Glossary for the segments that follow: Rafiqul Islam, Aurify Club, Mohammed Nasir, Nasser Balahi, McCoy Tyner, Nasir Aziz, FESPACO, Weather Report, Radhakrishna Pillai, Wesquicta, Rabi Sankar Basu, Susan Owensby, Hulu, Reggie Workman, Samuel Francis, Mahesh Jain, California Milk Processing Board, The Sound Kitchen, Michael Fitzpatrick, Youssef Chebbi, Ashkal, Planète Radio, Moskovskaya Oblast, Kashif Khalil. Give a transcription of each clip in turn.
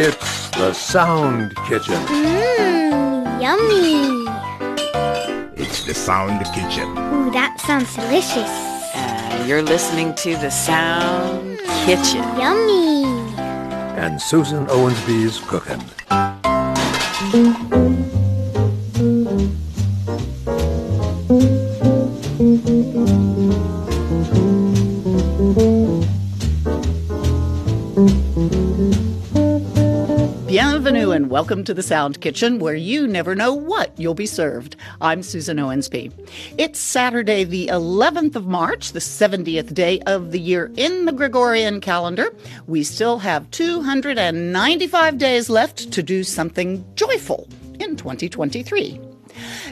It's The Sound Kitchen. Yummy. It's The Sound Kitchen. Ooh, that sounds delicious. You're listening to The Sound Kitchen. Yummy. And Susan Owensby's cooking. Bienvenue and welcome to The Sound Kitchen, where you never know what you'll be served. I'm Susan Owensby. It's Saturday, the 11th of March, the 70th day of the year in the Gregorian calendar. We still have 295 days left to do something joyful in 2023.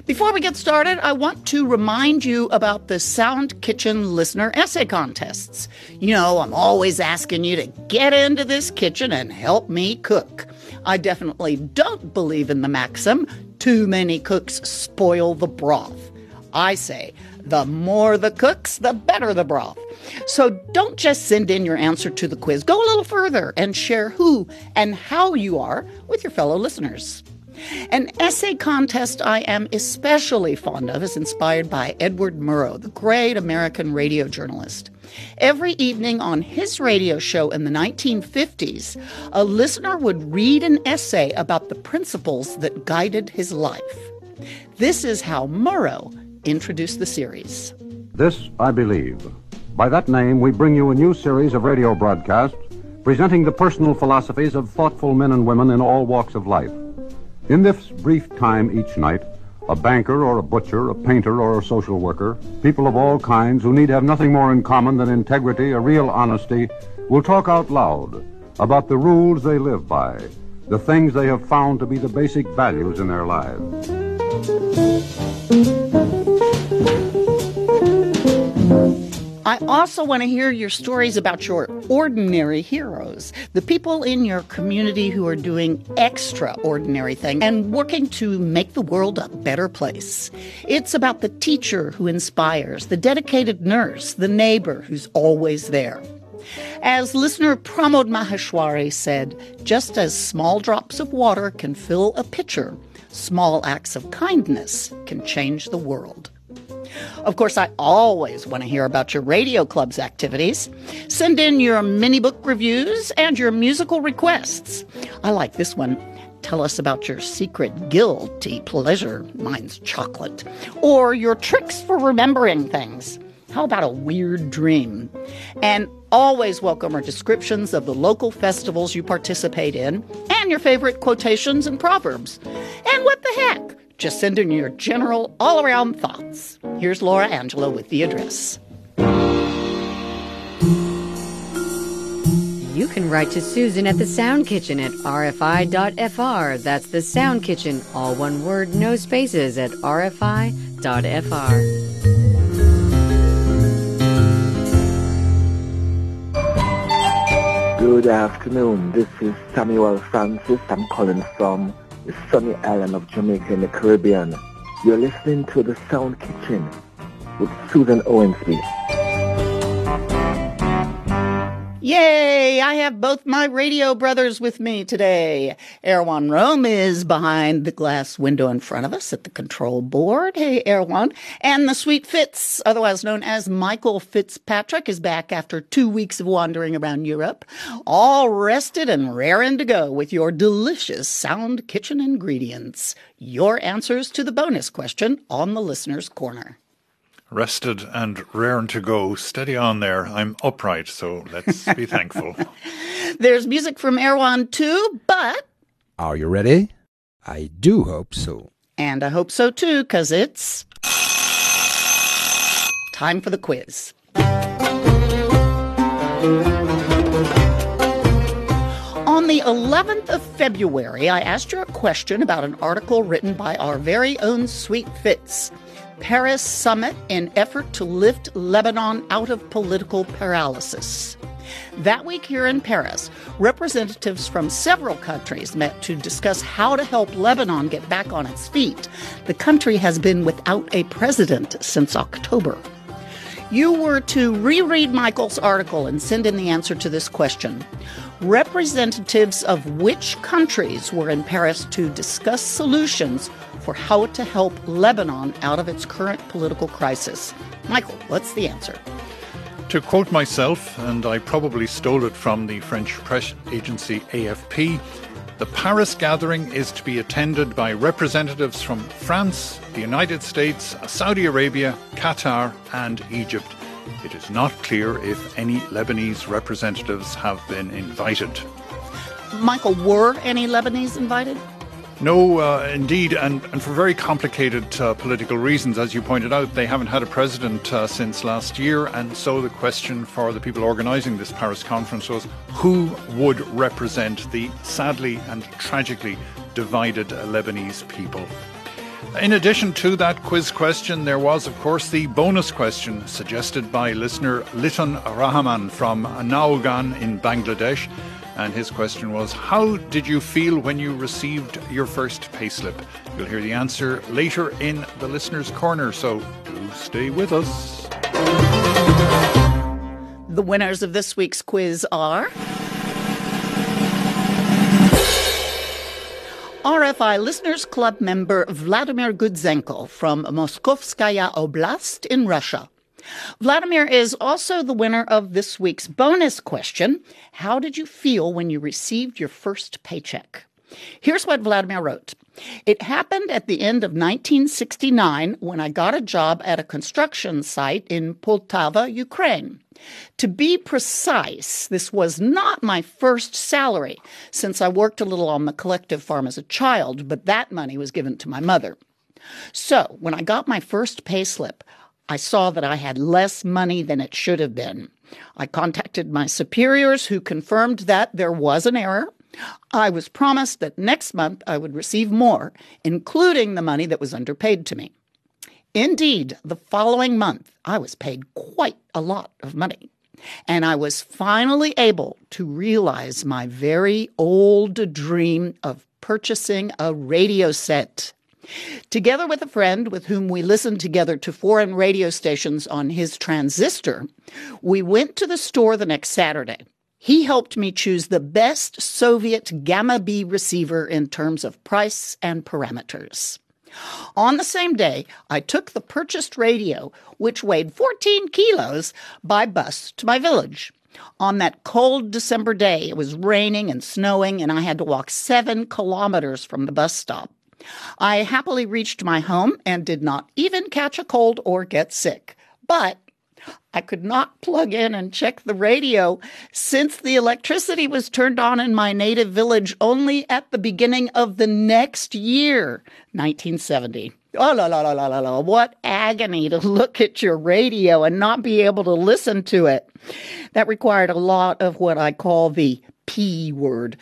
Before we get started, I want to remind you about the Sound Kitchen listener essay contests. You know, I'm always asking you to get into this kitchen and help me cook. I definitely don't believe in the maxim, too many cooks spoil the broth. I say, the more the cooks, the better the broth. So don't just send in your answer to the quiz. Go a little further and share who and how you are with your fellow listeners. An essay contest I am especially fond of is inspired by Edward Murrow, the great American radio journalist. Every evening on his radio show in the 1950s, a listener would read an essay about the principles that guided his life. This is how Murrow introduced the series. This I Believe. By that name, we bring you a new series of radio broadcasts presenting the personal philosophies of thoughtful men and women in all walks of life. In this brief time each night, a banker or a butcher, a painter or a social worker, people of all kinds who need have nothing more in common than integrity, a real honesty, will talk out loud about the rules they live by, the things they have found to be the basic values in their lives. I also want to hear your stories about your ordinary heroes, the people in your community who are doing extraordinary things and working to make the world a better place. It's about the teacher who inspires, the dedicated nurse, the neighbor who's always there. As listener Pramod Maheshwari said, just as small drops of water can fill a pitcher, small acts of kindness can change the world. Of course, I always want to hear about your radio club's activities. Send in your mini-book reviews and your musical requests. I like this one. Tell us about your secret guilty pleasure. Mine's chocolate. Or your tricks for remembering things. How about a weird dream? And always welcome our descriptions of the local festivals you participate in and your favorite quotations and proverbs. And what the heck? Just send in your general, all-around thoughts. Here's Laura Angela with the address. You can write to Susan at the Sound Kitchen at rfi.fr. That's the Sound Kitchen, all one word, no spaces, at rfi.fr. Good afternoon. This is Samuel Francis. I'm calling from the sunny island of Jamaica in the Caribbean. You're listening to The Sound Kitchen with Susan Owensby. Yay! I have both my radio brothers with me today. Erwan Rome is behind the glass window in front of us at the control board. Hey, Erwan. And the sweet Fitz, otherwise known as Michael Fitzpatrick, is back after 2 weeks of wandering around Europe, all rested and raring to go with your delicious Sound Kitchen ingredients, your answers to the bonus question on the Listener's Corner. Rested and raring to go. Steady on there. I'm upright, so let's be thankful. There's music from Erwan too, but... Are you ready? I do hope so. And I hope so too, because it's... time for the quiz. On the 11th of February, I asked you a question about an article written by our very own Sweet Fitz. Paris summit in effort to lift Lebanon out of political paralysis. That week here in Paris, representatives from several countries met to discuss how to help Lebanon get back on its feet. The country has been without a president since October. you were to reread Michael's article and send in the answer to this question. Representatives of which countries were in Paris to discuss solutions for how to help Lebanon out of its current political crisis? Michael, what's the answer? To quote myself, and I probably stole it from the French press agency AFP, the Paris gathering is to be attended by representatives from France, the United States, Saudi Arabia, Qatar, and Egypt. It is not clear if any Lebanese representatives have been invited. Michael, were any Lebanese invited? No, indeed, and for very complicated political reasons. As you pointed out, they haven't had a president since last year, and so the question for the people organising this Paris conference was who would represent the sadly and tragically divided Lebanese people. In addition to that quiz question, there was, of course, the bonus question suggested by listener Litton Rahman from Naogan in Bangladesh. And his question was, how did you feel when you received your first payslip? You'll hear the answer later in the Listener's Corner, so do stay with us. The winners of this week's quiz are RFI Listeners Club member Vladimir Gudzenko from Moskovskaya Oblast in Russia. Vladimir is also the winner of this week's bonus question. How did you feel when you received your first paycheck? Here's what Vladimir wrote. It happened at the end of 1969 when I got a job at a construction site in Poltava, Ukraine. To be precise, this was not my first salary, since I worked a little on the collective farm as a child, but that money was given to my mother. So when I got my first payslip, I saw that I had less money than it should have been. I contacted my superiors, who confirmed that there was an error. I was promised that next month I would receive more, including the money that was underpaid to me. Indeed, the following month, I was paid quite a lot of money, and I was finally able to realize my very old dream of purchasing a radio set. Together with a friend with whom we listened together to foreign radio stations on his transistor, we went to the store the next Saturday. He helped me choose the best Soviet Gamma B receiver in terms of price and parameters. On the same day, I took the purchased radio, which weighed 14 kilos, by bus to my village. On that cold December day, it was raining and snowing, and I had to walk 7 kilometers from the bus stop. I happily reached my home and did not even catch a cold or get sick. But I could not plug in and check the radio, since the electricity was turned on in my native village only at the beginning of the next year, 1970. Oh, la, la, la, la, la, la. What agony to look at your radio and not be able to listen to it. That required a lot of what I call the P word,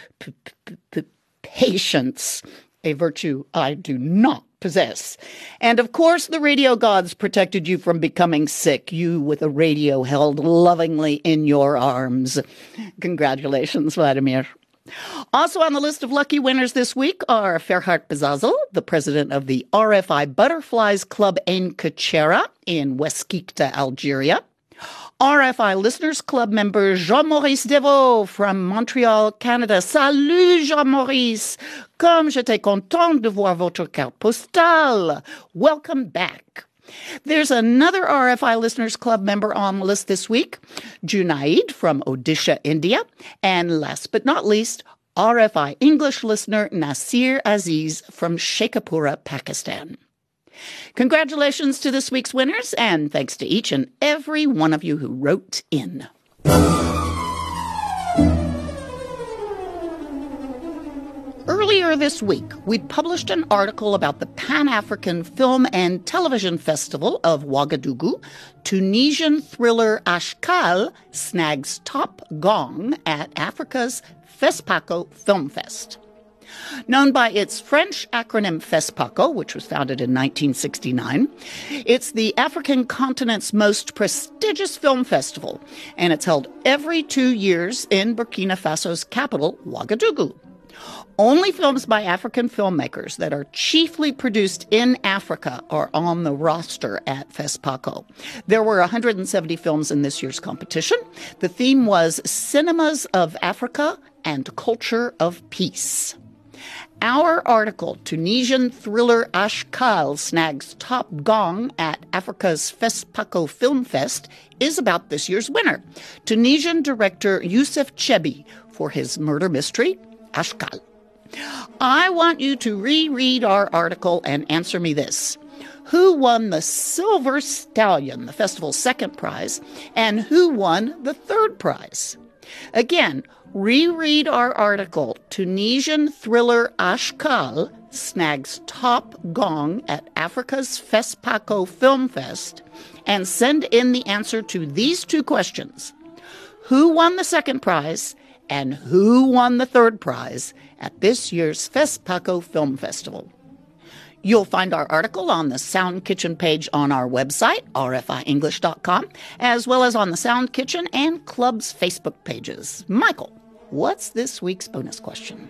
patience. A virtue I do not possess. And of course, the radio gods protected you from becoming sick, you with a radio held lovingly in your arms. Congratulations, Vladimir. Also on the list of lucky winners this week are Ferhart Bazazel, the president of the RFI Butterflies Club in Kachera in Wesquicta, Algeria. RFI Listeners Club member Jean-Maurice Devaux from Montreal, Canada. Salut, Jean-Maurice! Comme j'étais contente de voir votre carte postale. Welcome back. There's another RFI Listeners Club member on the list this week, Junaid from Odisha, India. And last but not least, RFI English listener Nasir Aziz from Sheikhapura, Pakistan. Congratulations to this week's winners, and thanks to each and every one of you who wrote in. Earlier this week, we published an article about the Pan-African Film and Television Festival of Ouagadougou. Tunisian thriller Ashkal snags top gong at Africa's FESPACO Film Fest. Known by its French acronym FESPACO, which was founded in 1969, it's the African continent's most prestigious film festival, and it's held every 2 years in Burkina Faso's capital, Ouagadougou. Only films by African filmmakers that are chiefly produced in Africa are on the roster at FESPACO. There were 170 films in this year's competition. The theme was Cinemas of Africa and Culture of Peace. Our article, Tunisian thriller Ashkal snags top gong at Africa's FESPACO Film Fest, is about this year's winner, Tunisian director Youssef Chebbi, for his murder mystery, Ashkal. I want you to reread our article and answer me this. Who won the Silver Stallion, the festival's second prize, and who won the third prize? Again, reread our article, Tunisian thriller Ashkal snags top gong at Africa's FESPACO Film Fest, and send in the answer to these two questions. Who won the second prize? And who won the third prize at this year's FESPACO Film Festival? You'll find our article on the Sound Kitchen page on our website, rfienglish.com, as well as on the Sound Kitchen and Club's Facebook pages. Michael, what's this week's bonus question?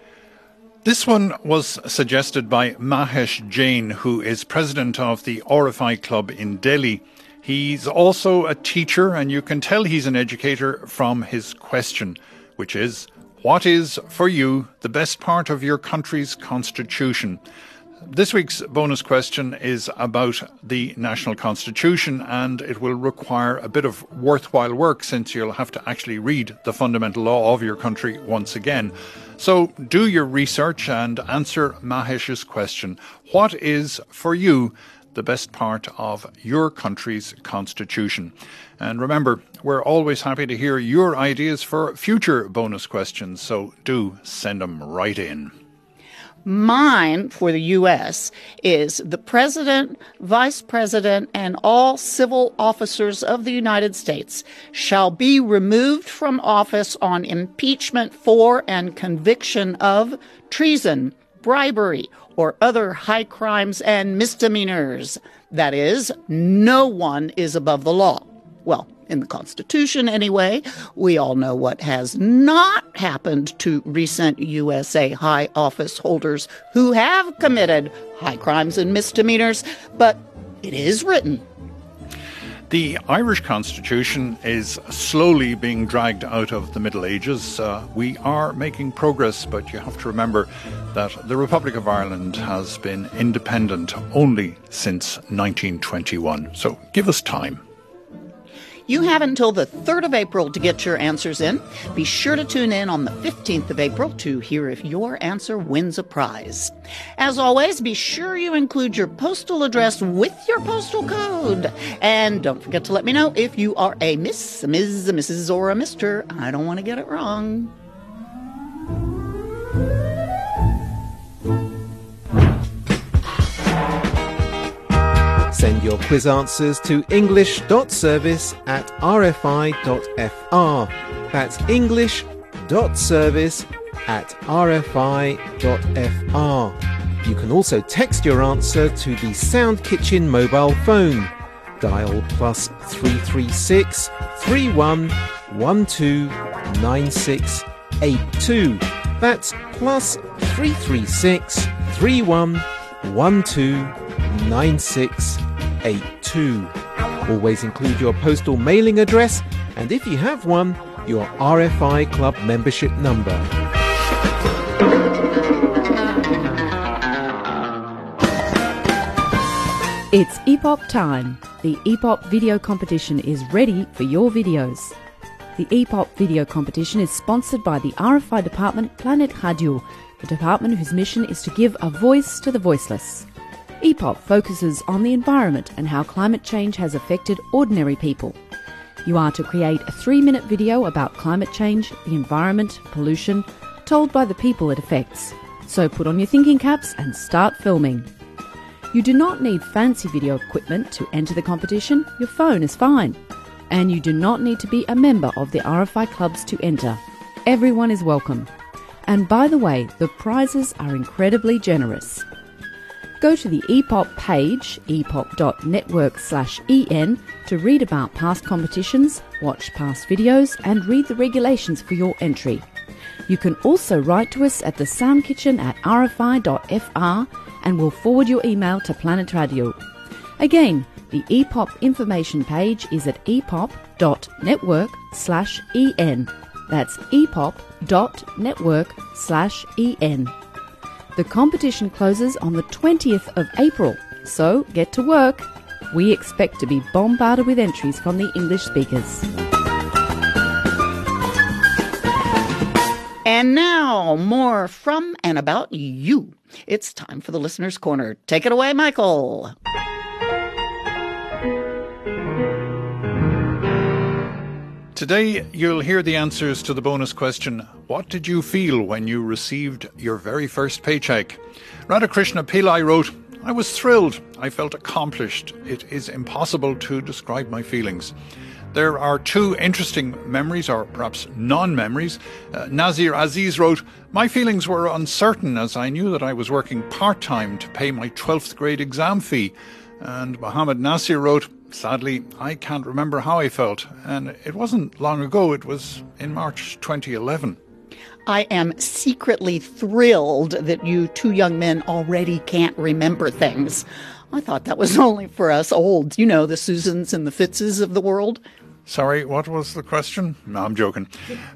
This one was suggested by Mahesh Jain, who is president of the Aurify Club in Delhi. He's also a teacher, and you can tell he's an educator from his question, which is, what is, for you, the best part of your country's constitution? This week's bonus question is about the National Constitution, and it will require a bit of worthwhile work since you'll have to actually read the fundamental law of your country once again. So do your research and answer Mahesh's question. What is, for you, the best part of your country's constitution? And remember, we're always happy to hear your ideas for future bonus questions, so do send them right in. Mine for the U.S. is the President, Vice President, and all civil officers of the United States shall be removed from office on impeachment for and conviction of treason, bribery, or other high crimes and misdemeanors. That is, no one is above the law. Well, in the Constitution anyway. We all know what has not happened to recent USA high office holders who have committed high crimes and misdemeanors, but it is written. The Irish Constitution is slowly being dragged out of the Middle Ages. We are making progress, but you have to remember that the Republic of Ireland has been independent only since 1921. So give us time. You have until the 3rd of April to get your answers in. Be sure to tune in on the 15th of April to hear if your answer wins a prize. As always, be sure you include your postal address with your postal code. And don't forget to let me know if you are a miss, a Ms., a Mrs., or a Mr. I don't want to get it wrong. Send your quiz answers to english.service@rfi.fr. That's english.service@rfi.fr. You can also text your answer to the Sound Kitchen mobile phone. Dial +336 31 12 9682. That's +336 31 12 9682. Always include your postal mailing address, and if you have one, your RFI Club membership number. It's ePOP time. The ePOP video competition is ready for your videos. The ePOP video competition is sponsored by the RFI department Planète Radio, the department whose mission is to give a voice to the voiceless. ePOP focuses on the environment and how climate change has affected ordinary people. You are to create a 3-minute video about climate change, the environment, pollution, told by the people it affects. So put on your thinking caps and start filming. You do not need fancy video equipment to enter the competition. Your phone is fine. And you do not need to be a member of the RFI clubs to enter. Everyone is welcome. And by the way, the prizes are incredibly generous. Go to the ePOP page, epop.network/en, to read about past competitions, watch past videos, and read the regulations for your entry. You can also write to us at thesoundkitchen@rfi.fr and we'll forward your email to Planète Radio. Again, the ePOP information page is at epop.network/en. That's epop.network/en. The competition closes on the 20th of April, so get to work. We expect to be bombarded with entries from the English speakers. And now, more from and about you. It's time for the Listener's Corner. Take it away, Michael. Today, you'll hear the answers to the bonus question, what did you feel when you received your very first paycheck? Radhakrishna Pillai wrote, I was thrilled. I felt accomplished. It is impossible to describe my feelings. There are two interesting memories, or perhaps non-memories. Nasir Aziz wrote, my feelings were uncertain as I knew that I was working part-time to pay my 12th grade exam fee. And Mohammed Nasir wrote, sadly, I can't remember how I felt. And it wasn't long ago. It was in March 2011. I am secretly thrilled that you two young men already can't remember things. I thought that was only for us old, you know, the Susans and the Fitzes of the world. Sorry, what was the question? No, I'm joking.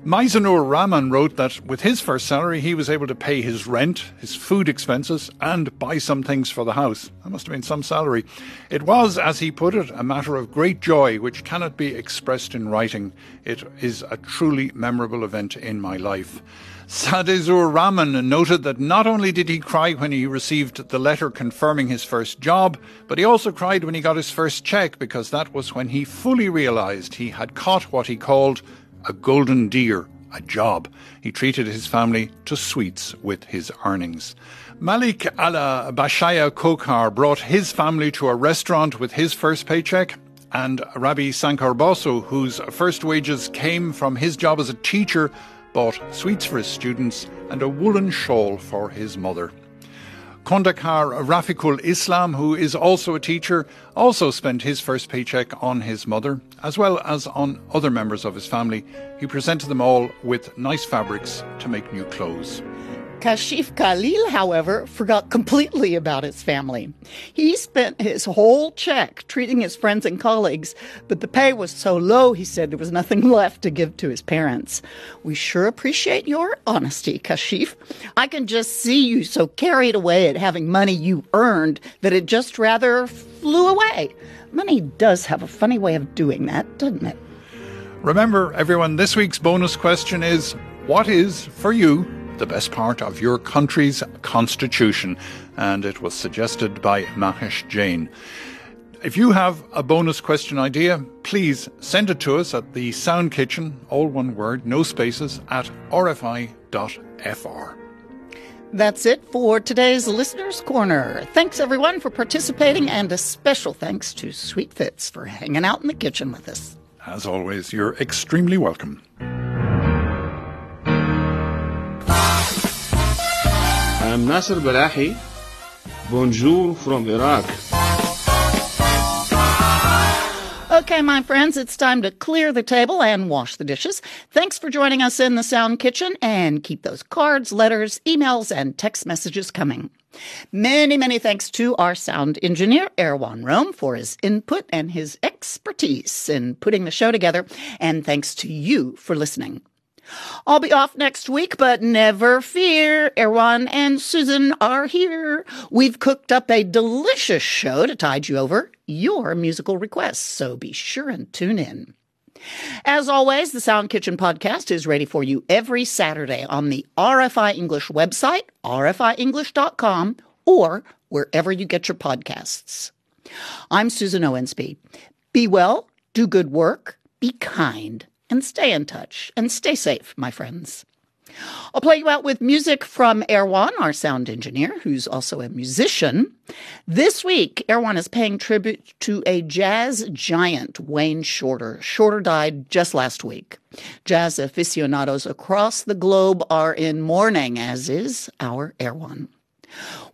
Mizanur Rahman wrote that with his first salary, he was able to pay his rent, his food expenses, and buy some things for the house. That must have been some salary. It was, as he put it, a matter of great joy, which cannot be expressed in writing. It is a truly memorable event in my life. Sadezur Rahman noted that not only did he cry when he received the letter confirming his first job, but he also cried when he got his first check, because that was when he fully realized he had caught what he called a golden deer, a job. He treated his family to sweets with his earnings. Malik Ala Bashaya Kokar brought his family to a restaurant with his first paycheck. And Rabi Sankar Basu, whose first wages came from his job as a teacher, bought sweets for his students and a woolen shawl for his mother. Kondakar Rafiqul Islam, who is also a teacher, also spent his first paycheck on his mother, as well as on other members of his family. He presented them all with nice fabrics to make new clothes. Kashif Khalil, however, forgot completely about his family. He spent his whole check treating his friends and colleagues, but the pay was so low, he said there was nothing left to give to his parents. We sure appreciate your honesty, Kashif. I can just see you so carried away at having money you earned that it just rather flew away. Money does have a funny way of doing that, doesn't it? Remember, everyone, this week's bonus question is, what is, for you, the best part of your country's constitution? And it was suggested by Mahesh Jain. If you have a bonus question idea, please send it to us at the Sound Kitchen, all one word, no spaces, at rfi.fr. That's it for today's Listener's Corner. Thanks, everyone, for participating, and a special thanks to Sweet Fitz for hanging out in the kitchen with us. As always, you're extremely welcome. I'm Nasser Balahi. Bonjour from Iraq. Okay, my friends, it's time to clear the table and wash the dishes. Thanks for joining us in the Sound Kitchen, and keep those cards, letters, emails, and text messages coming. Many, many thanks to our sound engineer, Erwan Rome, for his input and his expertise in putting the show together. And thanks to you for listening. I'll be off next week, but never fear, Erwan and Susan are here. We've cooked up a delicious show to tide you over your musical requests, so be sure and tune in. As always, the Sound Kitchen podcast is ready for you every Saturday on the RFI English website, rfienglish.com, or wherever you get your podcasts. I'm Susan Owensby. Be well, do good work, be kind. And stay in touch, and stay safe, my friends. I'll play you out with music from Erwan, our sound engineer, who's also a musician. This week, Erwan is paying tribute to a jazz giant, Wayne Shorter. Shorter died just last week. Jazz aficionados across the globe are in mourning, as is our Erwan.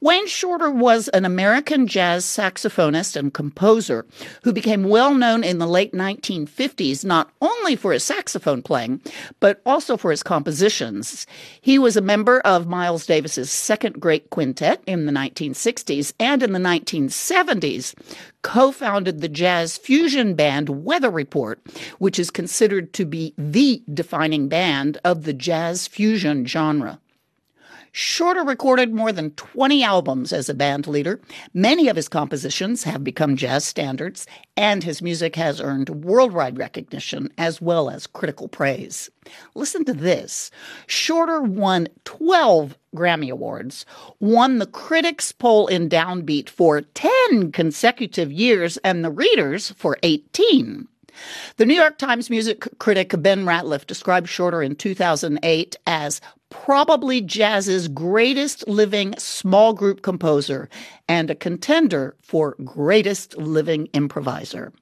Wayne Shorter was an American jazz saxophonist and composer who became well known in the late 1950s not only for his saxophone playing, but also for his compositions. He was a member of Miles Davis's second great quintet in the 1960s, and in the 1970s, co-founded the jazz fusion band Weather Report, which is considered to be the defining band of the jazz fusion genre. Shorter recorded more than 20 albums as a band leader. Many of his compositions have become jazz standards, and his music has earned worldwide recognition as well as critical praise. Listen to this. Shorter won 12 Grammy Awards, won the Critics' Poll in Downbeat for 10 consecutive years, and the Readers for 18. The New York Times music critic Ben Ratliff described Shorter in 2008 as probably jazz's greatest living small group composer and a contender for greatest living improviser.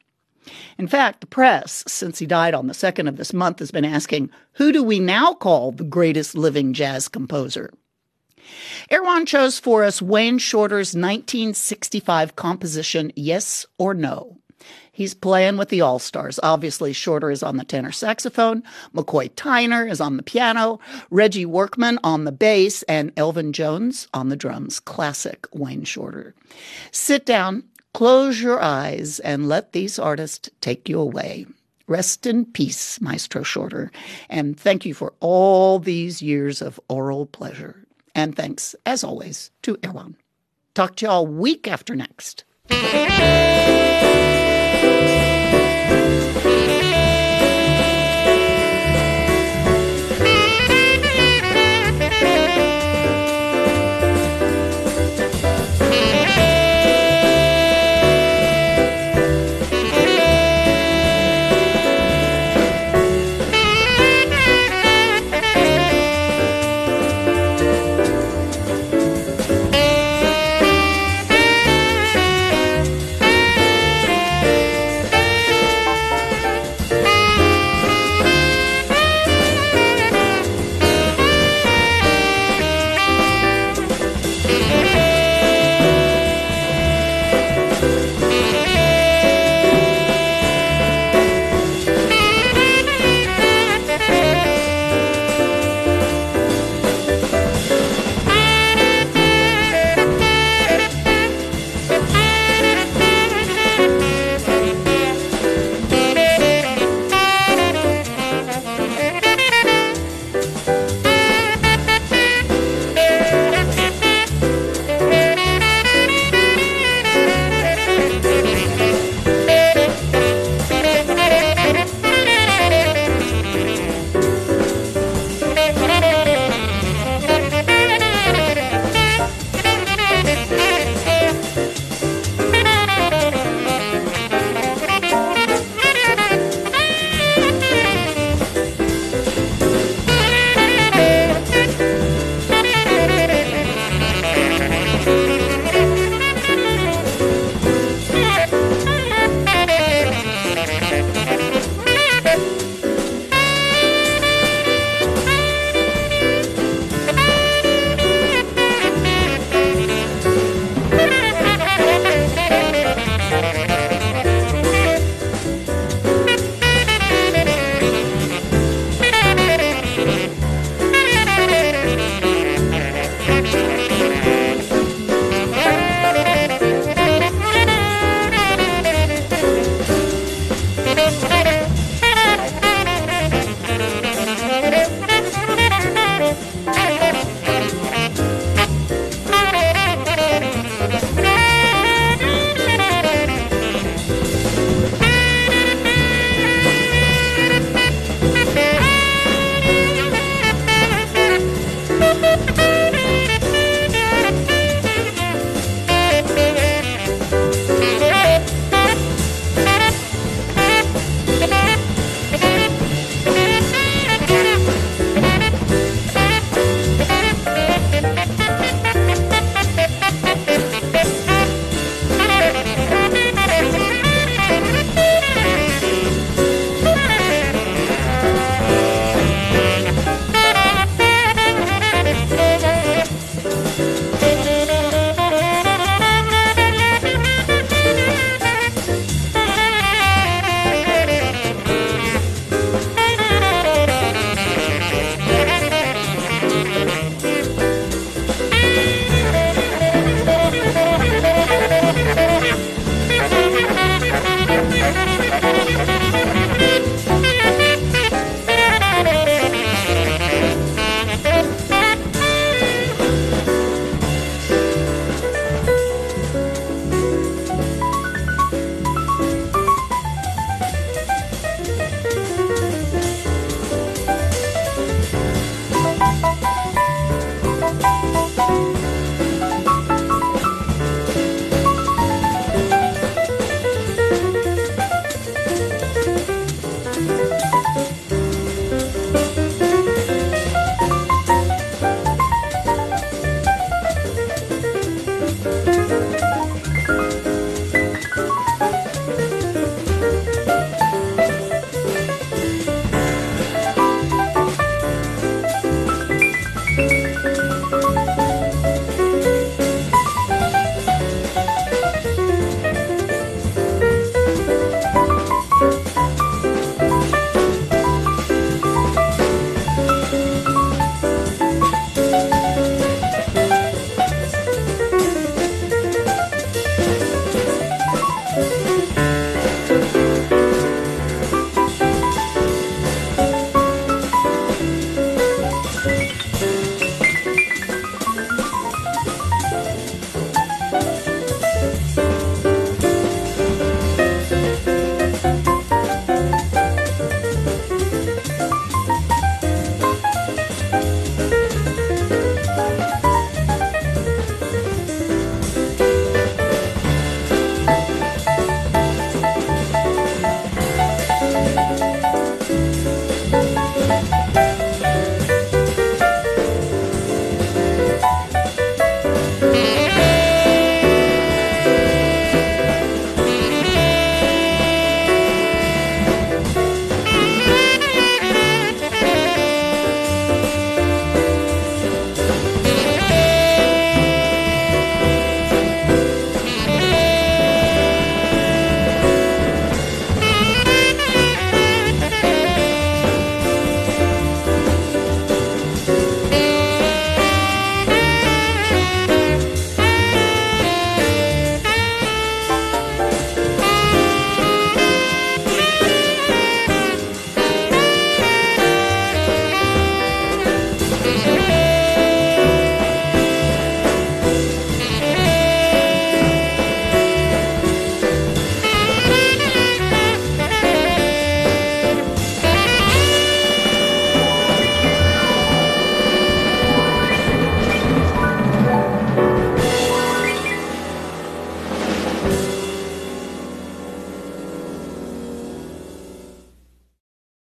In fact, the press, since he died on the 2nd of this month, has been asking, who do we now call the greatest living jazz composer? Erwan chose for us Wayne Shorter's 1965 composition, Yes or No. He's playing with the all-stars. Obviously, Shorter is on the tenor saxophone, McCoy Tyner is on the piano, Reggie Workman on the bass, and Elvin Jones on the drums. Classic Wayne Shorter. Sit down, close your eyes, and let these artists take you away. Rest in peace, Maestro Shorter, and thank you for all these years of oral pleasure. And thanks, as always, to Erwan. Talk to y'all week after next.